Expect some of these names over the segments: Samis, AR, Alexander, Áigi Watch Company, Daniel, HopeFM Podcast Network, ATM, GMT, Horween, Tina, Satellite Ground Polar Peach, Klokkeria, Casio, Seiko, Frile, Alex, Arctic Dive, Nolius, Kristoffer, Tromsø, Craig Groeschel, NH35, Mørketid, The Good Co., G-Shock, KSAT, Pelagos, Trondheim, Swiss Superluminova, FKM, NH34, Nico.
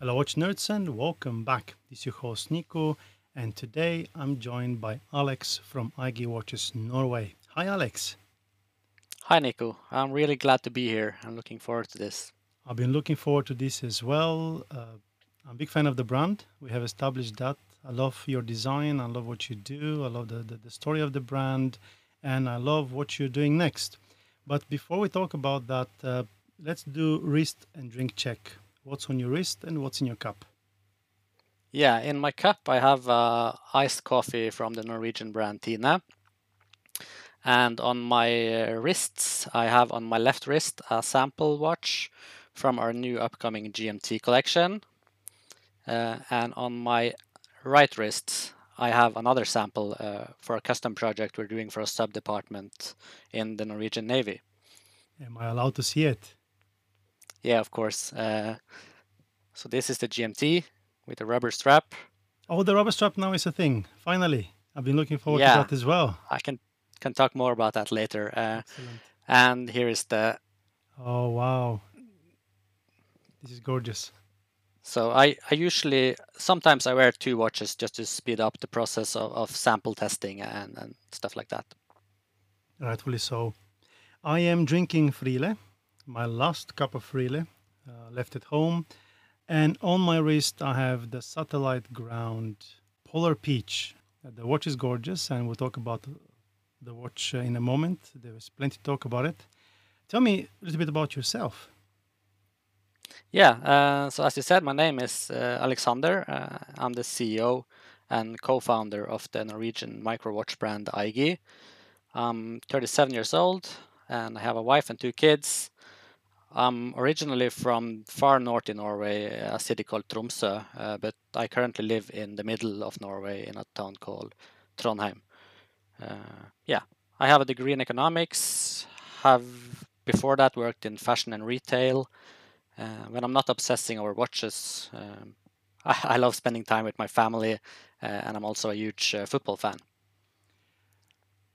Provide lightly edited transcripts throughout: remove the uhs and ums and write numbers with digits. Hello watch nerds and welcome back. This is your host Nico and today I'm joined by Alex from Áigi Watches Norway. Hi Alex. Hi Nico. I'm really glad to be here. I'm looking forward to this. I've been looking forward to this as well. I'm a big fan of the brand. We have established that. I love your design. I love what you do. I love the story of the brand and I love what you're doing next. But before we talk about that, let's do wrist and drink check. What's on your wrist and what's in your cup? Yeah, in my cup I have iced coffee from the Norwegian brand Tina. And on my wrists, I have on my left wrist a sample watch from our new upcoming GMT collection. And on my right wrist, I have another sample for a custom project we're doing for a sub-department in the Norwegian Navy. Am I allowed to see it? Yeah, of course. So this is the GMT with a rubber strap. Oh, the rubber strap now is a thing. Finally, I've been looking forward to that as well. I can talk more about that later. And here is the. Oh wow! This is gorgeous. So I usually sometimes I wear two watches just to speed up the process of sample testing and stuff like that. Rightfully so. I am drinking Frile. My last cup of Frile, left at home. And on my wrist, I have the Satellite Ground Polar Peach. The watch is gorgeous, and we'll talk about the watch in a moment. There is plenty to talk about it. Tell me a little bit about yourself. Yeah, so as you said, my name is Alexander. I'm the CEO and co-founder of the Norwegian microwatch brand Áigi. I'm 37 years old, and I have a wife and two kids. I'm originally from far north in Norway, a city called Tromsø, but I currently live in the middle of Norway in a town called Trondheim. I have a degree in economics, have before that worked in fashion and retail. When I'm not obsessing over watches, I love spending time with my family, and I'm also a huge football fan.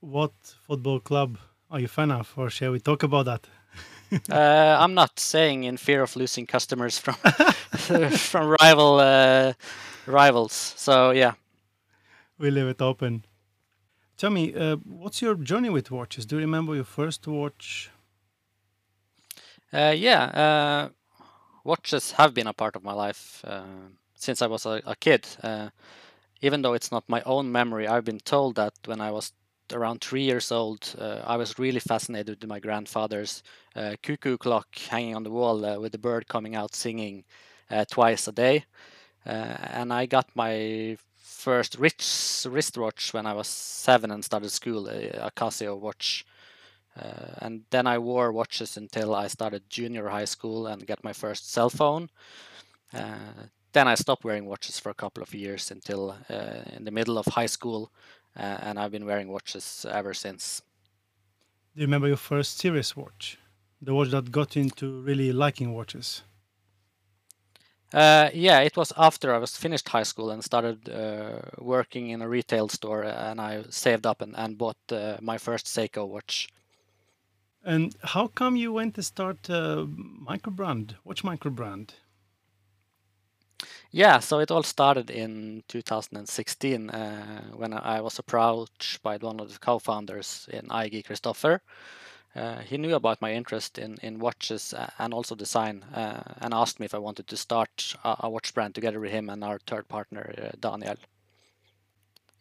What football club are you a fan of, or shall we talk about that? I'm not saying in fear of losing customers from from rivals. So yeah, we leave it open. Tell me, what's your journey with watches? Do you remember your first watch? Watches have been a part of my life since I was a kid. Even though it's not my own memory, I've been told that when I was around 3 years old, I was really fascinated with my grandfather's cuckoo clock hanging on the wall with the bird coming out singing twice a day. And I got my first wristwatch when I was 7 and started school, a Casio watch. And then I wore watches until I started junior high school and got my first cell phone. Then I stopped wearing watches for a couple of years until in the middle of high school. And I've been wearing watches ever since. Do you remember your first serious watch? The watch that got into really liking watches? It was after I was finished high school and started working in a retail store, and I saved up and bought my first Seiko watch. And how come you went to start a watch microbrand? Yeah, so it all started in 2016 when I was approached by one of the co-founders in Áigi, Kristoffer. He knew about my interest in watches and also design and asked me if I wanted to start a watch brand together with him and our third partner, Daniel.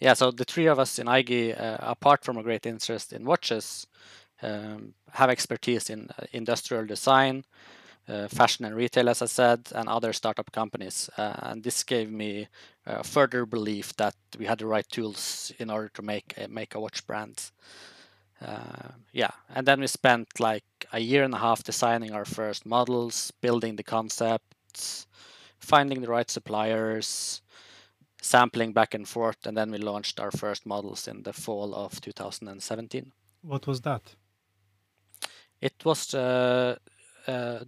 Yeah, so the three of us in Áigi, apart from a great interest in watches, have expertise in industrial design, fashion and retail, as I said, and other startup companies. And this gave me further belief that we had the right tools in order to make a watch brand. And then we spent like a year and a half designing our first models, building the concepts, finding the right suppliers, sampling back and forth, and then we launched our first models in the fall of 2017. What was that? It was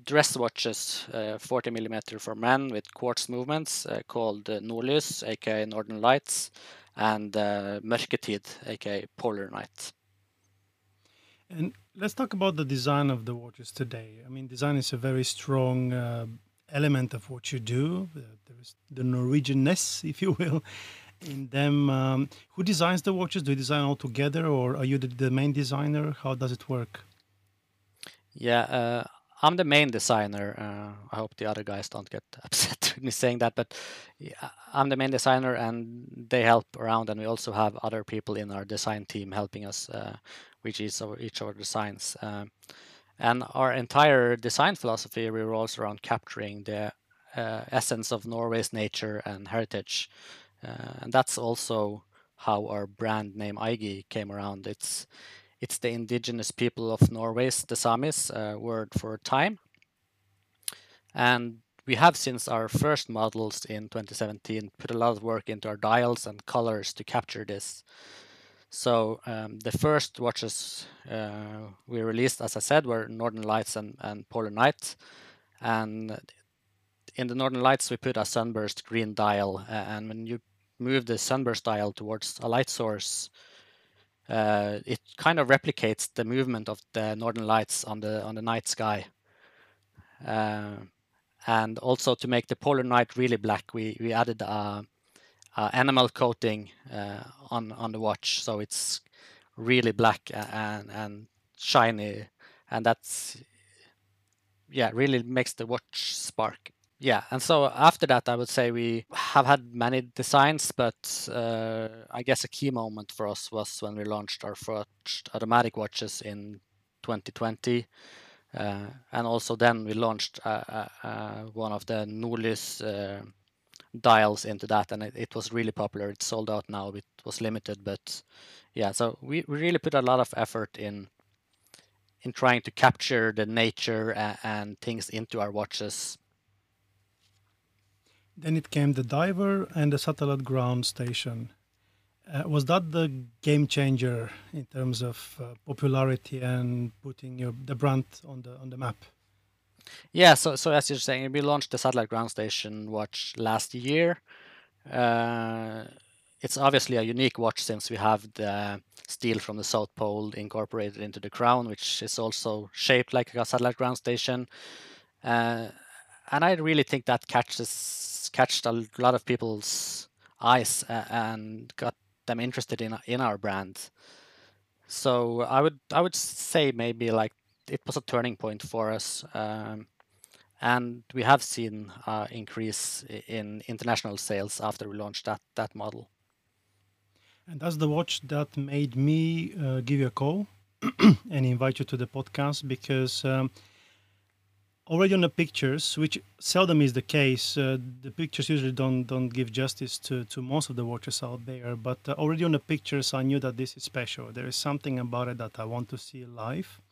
dress watches, 40 millimeter for men with quartz movements, called Nolius, aka Northern Lights, and Mørketid, aka Polar Night. And let's talk about the design of the watches today. I mean, design is a very strong element of what you do. There is the Norwegian-ness, if you will, in them. Who designs the watches? Do you design all together, or are you the main designer? How does it work? Yeah, I'm the main designer. I hope the other guys don't get upset with me saying that, but I'm the main designer and they help around, and we also have other people in our design team helping us with each of our designs. And our entire design philosophy revolves around capturing the essence of Norway's nature and heritage. And that's also how our brand name Áigi came around. It's the indigenous people of Norway, the Samis, word for time. And we have, since our first models in 2017, put a lot of work into our dials and colors to capture this. So the first watches we released, as I said, were Northern Lights and Polar Night. And in the Northern Lights, we put a sunburst green dial. And when you move the sunburst dial towards a light source, it kind of replicates the movement of the Northern Lights on the night sky. And also, to make the polar night really black, we added a enamel coating on the watch, so it's really black and shiny, and that's, yeah, really makes the watch spark. Yeah, and so after that, I would say we have had many designs, but I guess a key moment for us was when we launched our first automatic watches in 2020. And also then we launched one of the Nolius dials into that, and it was really popular. It's sold out now, it was limited, but yeah, so we really put a lot of effort in trying to capture the nature and things into our watches. Then it came the diver and the satellite ground station. Was that the game changer in terms of popularity and putting the brand on the map? Yeah, so as you're saying, we launched the satellite ground station watch last year. It's obviously a unique watch since we have the steel from the South Pole incorporated into the crown, which is also shaped like a satellite ground station. And I really think that catched a lot of people's eyes and got them interested in our brand. So I would say maybe like it was a turning point for us, and we have seen increase in international sales after we launched that model. And that's the watch that made me give you a call and invite you to the podcast, because already on the pictures, which seldom is the case, the pictures usually don't give justice to most of the watches out there, but already on the pictures I knew that this is special. There is something about it that I want to see live.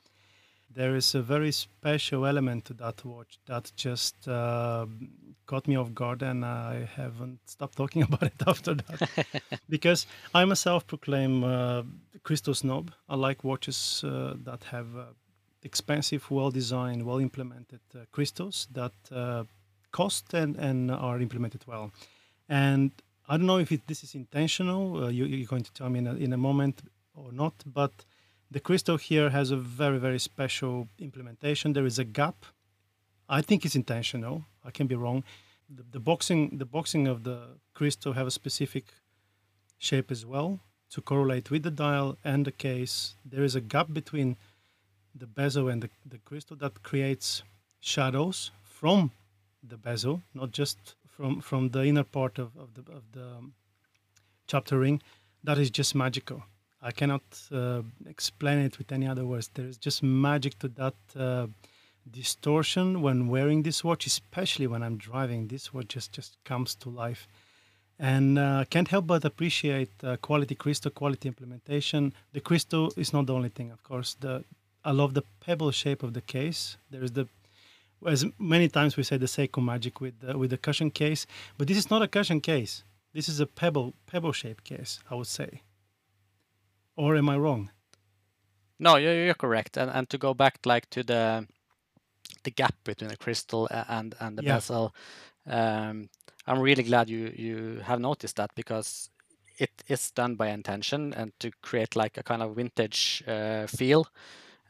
There is a very special element to that watch that just caught me off guard, and I haven't stopped talking about it after that. Because I'm a self-proclaimed crystal snob. I like watches that have expensive, well-designed, well-implemented crystals that cost and are implemented well. And I don't know if this is intentional. You're going to tell me in a moment or not, but the crystal here has a very, very special implementation. There is a gap. I think it's intentional. I can be wrong. The boxing of the crystal have a specific shape as well to correlate with the dial and the case. There is a gap between the bezel and the crystal that creates shadows from the bezel, not just from the inner part of the chapter ring. That is just magical. I cannot explain it with any other words. There is just magic to that distortion when wearing this watch, especially when I'm driving. This watch just comes to life. And can't help but appreciate quality crystal, quality implementation. The crystal is not the only thing, of course. I love the pebble shape of the case. There is as many times we say, the Seiko magic with the cushion case, but this is not a cushion case. This is a pebble shaped case, I would say. Or am I wrong? No, you're correct. And to go back like to the gap between the crystal and the bezel, I'm really glad you have noticed that, because it is done by intention and to create like a kind of vintage feel.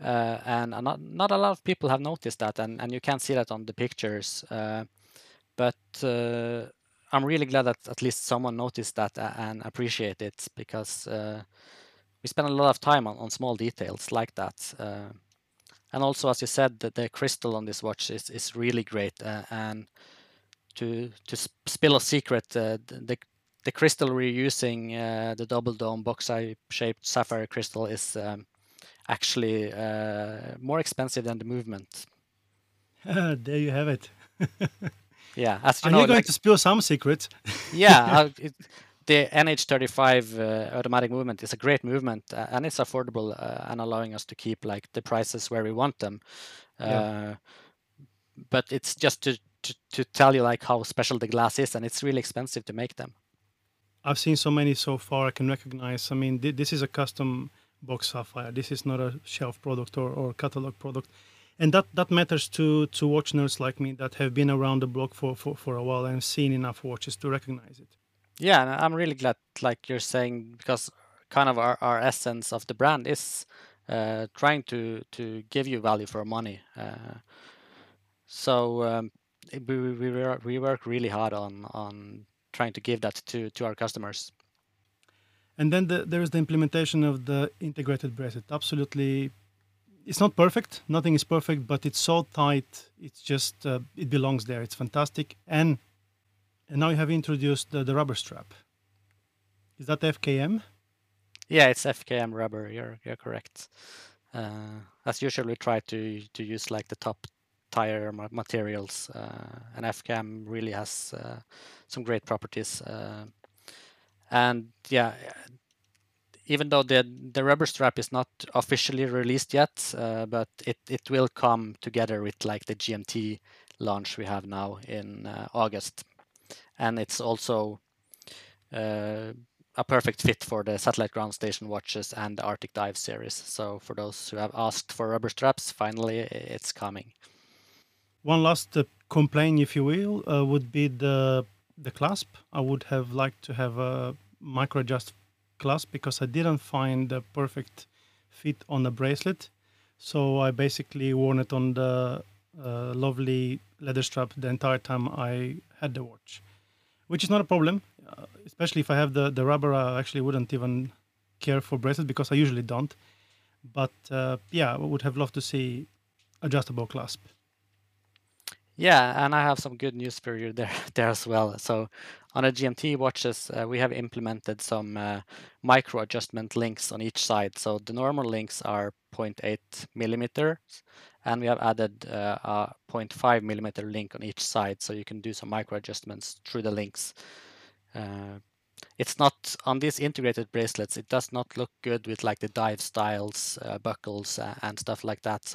And not a lot of people have noticed that, and you can see that on the pictures. But I'm really glad that at least someone noticed that and appreciated it, because we spend a lot of time on small details like that. And also, as you said, the crystal on this watch is really great. And to spill a secret, the crystal we're using, the double dome box-shaped sapphire crystal, is actually more expensive than the movement. There you have it. Yeah, as you know, you're going to spill some secrets. Yeah, the NH35 automatic movement is a great movement, and it's affordable and allowing us to keep like the prices where we want them. Yeah. But it's just to tell you like how special the glass is, and it's really expensive to make them. I've seen so many so far I can recognize. I mean, this is a custom box sapphire. This is not a shelf product or catalog product. And that matters to watch nerds like me that have been around the block for a while and seen enough watches to recognize it. Yeah, and I'm really glad, like you're saying, because kind of our essence of the brand is trying to give you value for money. So we work really hard on trying to give that to our customers. And then there is the implementation of the integrated bracelet. Absolutely, it's not perfect. Nothing is perfect, but it's so tight. It's just it belongs there. It's fantastic. And now you have introduced the rubber strap. Is that FKM? Yeah, it's FKM rubber. You're correct. As usual, we try to use like the top tire materials, and FKM really has some great properties. And yeah, even though the rubber strap is not officially released yet, but it will come together with like the GMT launch we have now in August. And it's also a perfect fit for the satellite ground station watches and the Arctic Dive series. So for those who have asked for rubber straps, finally it's coming. One last complaint, if you will, would be the clasp. I would have liked to have a micro-adjust clasp because I didn't find the perfect fit on the bracelet. So I basically worn it on the lovely leather strap the entire time I had the watch, which is not a problem, especially if I have the rubber. I actually wouldn't even care for bracelets because I usually don't. But yeah, I would have loved to see adjustable clasp. Yeah, and I have some good news for you there as well. So on the GMT watches, we have implemented some micro adjustment links on each side. So the normal links are 0.8 millimeters, and we have added a 0.5 millimeter link on each side. So you can do some micro adjustments through the links. It's not on these integrated bracelets. It does not look good with like the dive styles, buckles, and stuff like that.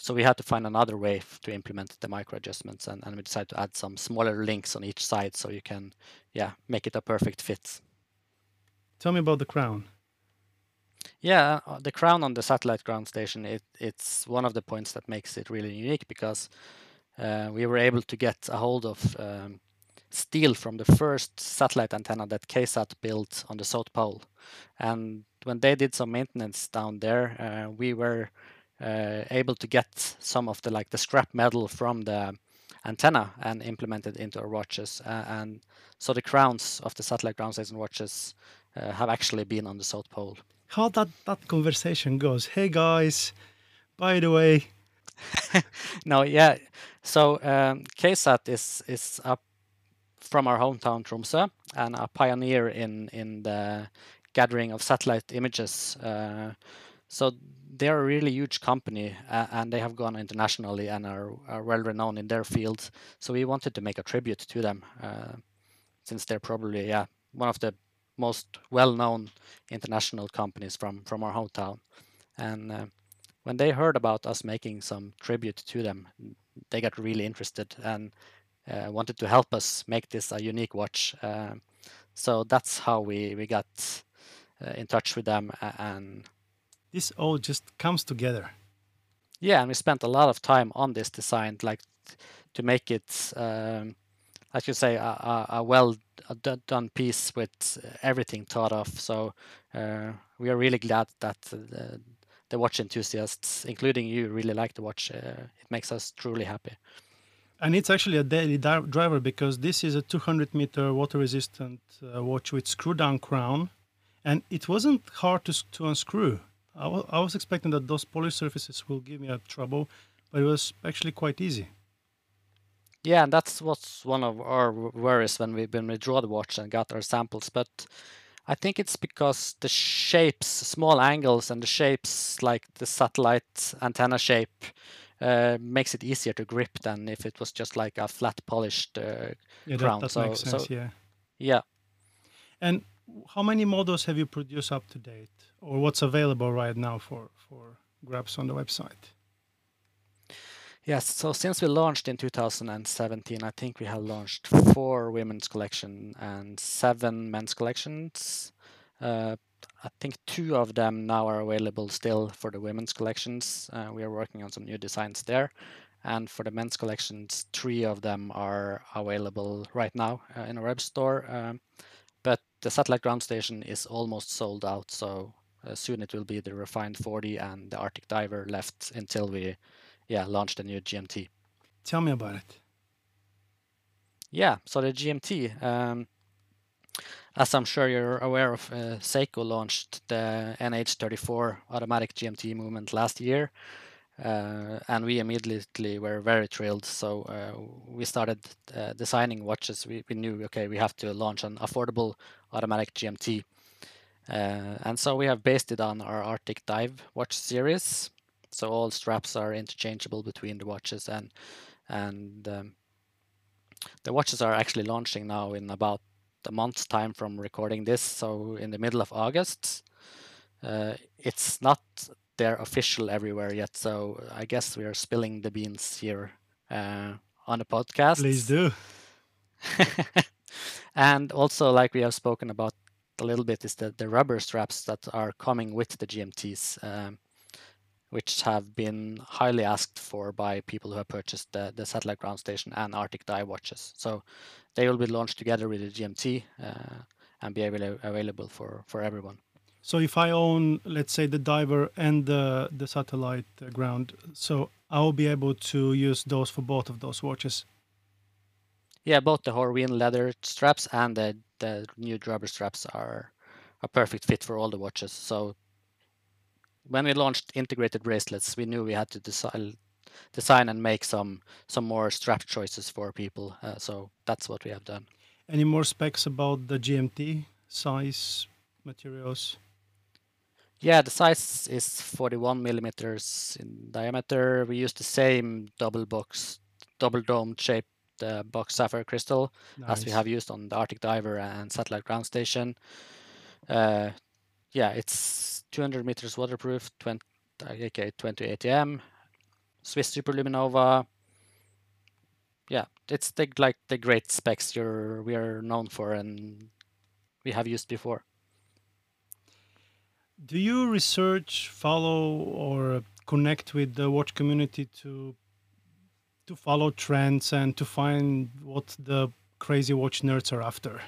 So we had to find another way to implement the micro adjustments, and we decided to add some smaller links on each side so you can, yeah, make it a perfect fit. Tell me about the crown. Yeah, the crown on the satellite ground station, it's one of the points that makes it really unique, because we were able to get a hold of steel from the first satellite antenna that KSAT built on the South Pole. And when they did some maintenance down there, we were able to get some of the scrap metal from the antenna and implemented into our watches, and so the crowns of the satellite ground station watches have actually been on the South Pole. How that conversation goes? Hey guys, by the way. No, yeah. So KSAT is up from our hometown Tromsø, and a pioneer in the gathering of satellite images. So they're a really huge company, and they have gone internationally and are well-renowned in their field. So we wanted to make a tribute to them, since they're probably, yeah, one of the most well-known international companies from our hometown. And when they heard about us making some tribute to them, they got really interested and wanted to help us make this a unique watch. So that's how we got in touch with them. And this all just comes together. Yeah, and we spent a lot of time on this design, like to make it, I should say, a well-done piece with everything thought of. So we are really glad that the watch enthusiasts, including you, really like the watch. It makes us truly happy. And it's actually a daily driver because this is a 200-meter water-resistant watch with screw-down crown. And it wasn't hard to unscrew. I was expecting that those polished surfaces will give me a trouble, but it was actually quite easy. Yeah, and that's what's one of our worries when we draw the watch and got our samples. But I think it's because the shapes, small angles, and the shapes like the satellite antenna shape makes it easier to grip than if it was just like a flat polished crown. That makes sense, yeah. Yeah. And how many models have you produced up to date, or what's available right now for grabs on the website? Yes, so since we launched in 2017, I think we have launched 4 women's collection and 7 men's collections. I think 2 of them now are available still for the women's collections. We are working on some new designs there. And for the men's collections, 3 of them are available right now in our web store. But the satellite ground station is almost sold out, so soon it will be the Refined 40 and the Arctic Diver left until we... yeah, launched a new GMT. Tell me about it. Yeah, so the GMT, as I'm sure you're aware of, Seiko launched the NH34 automatic GMT movement last year, and we immediately were very thrilled. So we started designing watches. We knew, okay, we have to launch an affordable automatic GMT. And so we have based it on our Arctic Dive watch series. So all straps are interchangeable between the watches, and the watches are actually launching now in about a month's time from recording this. So in the middle of August, it's not there official everywhere yet. So I guess we are spilling the beans here on the podcast. Please do. And also, like we have spoken about a little bit, is the rubber straps that are coming with the GMTs. Which have been highly asked for by people who have purchased the satellite ground station and Arctic Dive watches. So they will be launched together with the GMT and be available for everyone. So if I own, let's say, the diver and the satellite ground, so I'll be able to use those for both of those watches? Yeah, both the Horween leather straps and the new rubber straps are a perfect fit for all the watches. So when we launched integrated bracelets, we knew we had to design and make some more strap choices for people. So that's what we have done. Any more specs about the GMT size, materials? Yeah, the size is 41 millimeters in diameter. We used the same double dome shaped box sapphire crystal as we have used on the Arctic Diver and satellite ground station. Yeah, it's 200 meters waterproof, 20 ATM, Swiss Superluminova. Yeah, it's the great specs we are known for and we have used before. Do you research, follow, or connect with the watch community to follow trends and to find what the crazy watch nerds are after?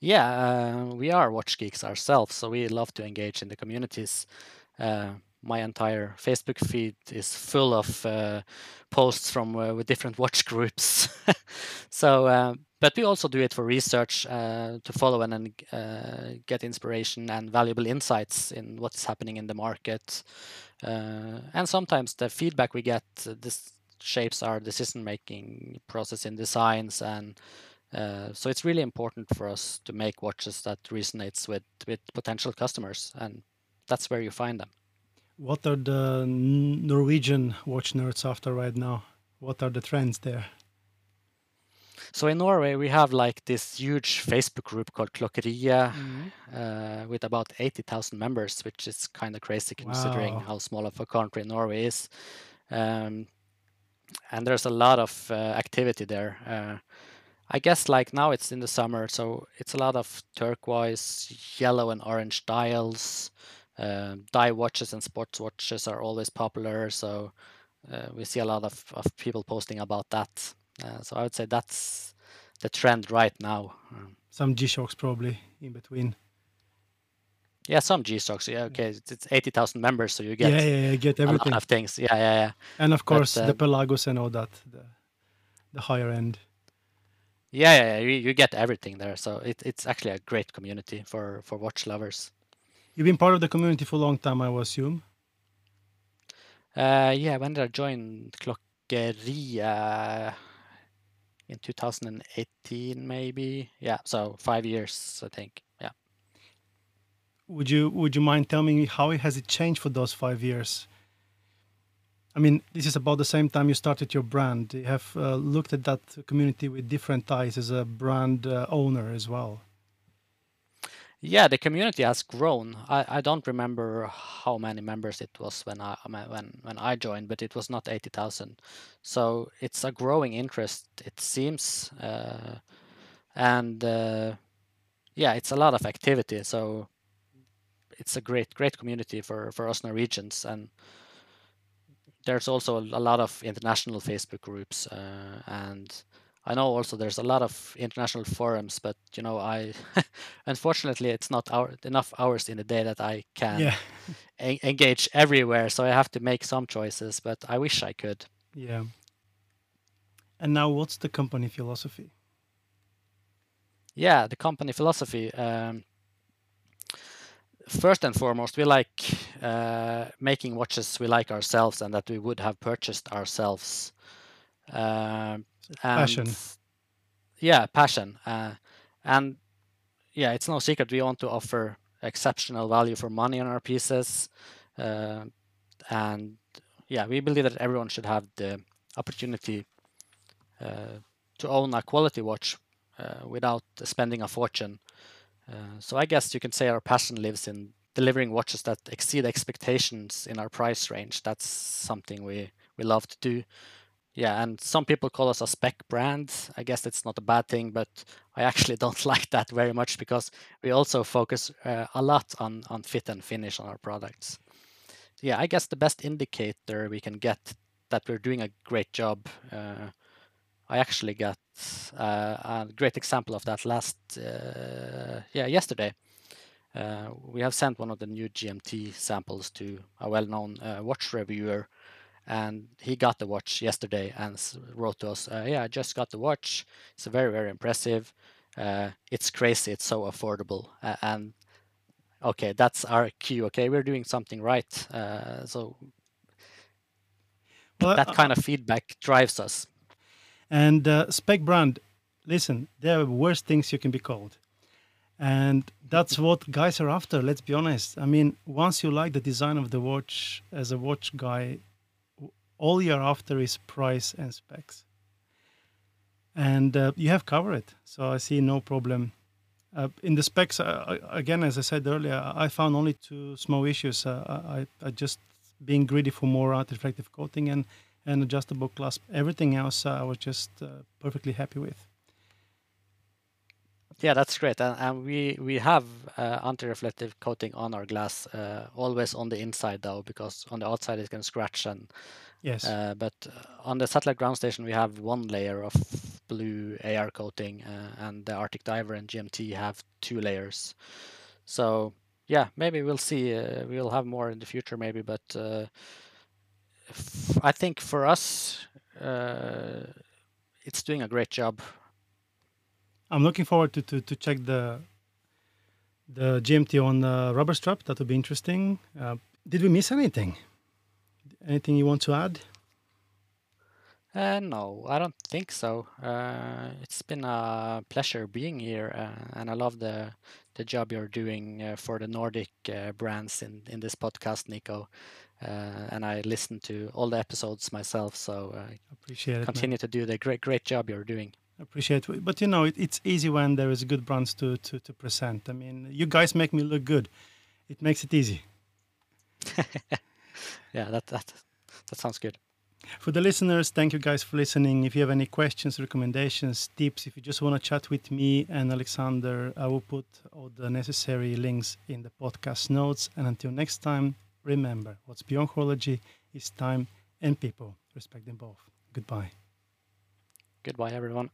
Yeah, we are watch geeks ourselves, so we love to engage in the communities. My entire Facebook feed is full of posts from with different watch groups. So, but we also do it for research to follow and get inspiration and valuable insights in what's happening in the market. And sometimes the feedback we get this shapes our decision-making process in designs and. So it's really important for us to make watches that resonates with potential customers, and that's where you find them. What are the Norwegian watch nerds after right now? What are the trends there? So in Norway, we have like this huge Facebook group called Klokkeria with about 80,000 members, which is kind of crazy considering how small of a country Norway is. And there's a lot of activity there. I guess like now it's in the summer, so it's a lot of turquoise, yellow and orange dials. Dive watches and sports watches are always popular, so we see a lot of people posting about that. So I would say that's the trend right now. Some G-Shocks probably in between. Yeah, some G-stocks. Yeah, okay. It's 80,000 members, so you get you get everything. A lot of things. Yeah. And of course, but, the Pelagos and all that, the higher end. Yeah. You get everything there, so it's actually a great community for watch lovers. You've been part of the community for a long time, I will assume. Yeah, when did I join Klokkeria? In 2018, maybe. Yeah, so 5 years, I think. Yeah. Would you mind telling me how has it changed for those 5 years? I mean, this is about the same time you started your brand. You have looked at that community with different eyes as a brand owner as well. Yeah, the community has grown. I don't remember how many members it was when I joined, but it was not 80,000. So it's a growing interest, it seems, and it's a lot of activity. So it's a great community for us Norwegians, and there's also a lot of international Facebook groups, and I know also there's a lot of international forums, but you know, I unfortunately it's not enough hours in the day that I can engage everywhere, so I have to make some choices. But I wish I could. Yeah. And now, what's the company philosophy? Yeah, the company philosophy. First and foremost, we like making watches we like ourselves and that we would have purchased ourselves. Passion. And it's no secret we want to offer exceptional value for money on our pieces, and we believe that everyone should have the opportunity to own a quality watch without spending a fortune. So I guess you can say our passion lives in delivering watches that exceed expectations in our price range. That's something we love to do. Yeah, and some people call us a spec brand. I guess that's not a bad thing, but I actually don't like that very much because we also focus a lot on fit and finish on our products. Yeah, I guess the best indicator we can get that we're doing a great job. I actually got a great example of that yesterday. We have sent one of the new GMT samples to a well-known watch reviewer. And he got the watch yesterday and wrote to us, I just got the watch. It's very, very impressive. It's crazy. It's so affordable. And okay, that's our cue. Okay, we're doing something right. So that kind of feedback drives us. And spec brand, listen, there are worse things you can be called. And that's what guys are after, let's be honest. I mean, once you like the design of the watch as a watch guy, all you're after is price and specs. And you have covered it, so I see no problem. In the specs, again, as I said earlier, I found only two small issues. I just being greedy for more anti-reflective coating and adjustable clasp. Everything else I was just perfectly happy with. Yeah, that's great. And we have anti-reflective coating on our glass, always on the inside though, because on the outside it can scratch. And yes. But on the satellite ground station we have one layer of blue AR coating, and the Arctic Diver and GMT have two layers. So yeah, maybe we'll see. We'll have more in the future maybe, but I think for us it's doing a great job. I'm looking forward to check the GMT on the rubber strap. That would be interesting. Did we miss anything? Anything you want to add? No, I don't think so. It's been a pleasure being here, and I love the job you're doing for the Nordic brands in this podcast, Nico. And I listen to all the episodes myself, so appreciate it. Continue to do the great job you're doing. Appreciate it. But you know, it's easy when there is good brands to present. I mean, you guys make me look good. It makes it easy. Yeah, that sounds good. For the listeners, thank you guys for listening. If you have any questions, recommendations, tips, if you just want to chat with me and Alexander, I will put all the necessary links in the podcast notes. And until next time, remember, what's beyond horology is time and people. Respect them both. Goodbye. Goodbye, everyone.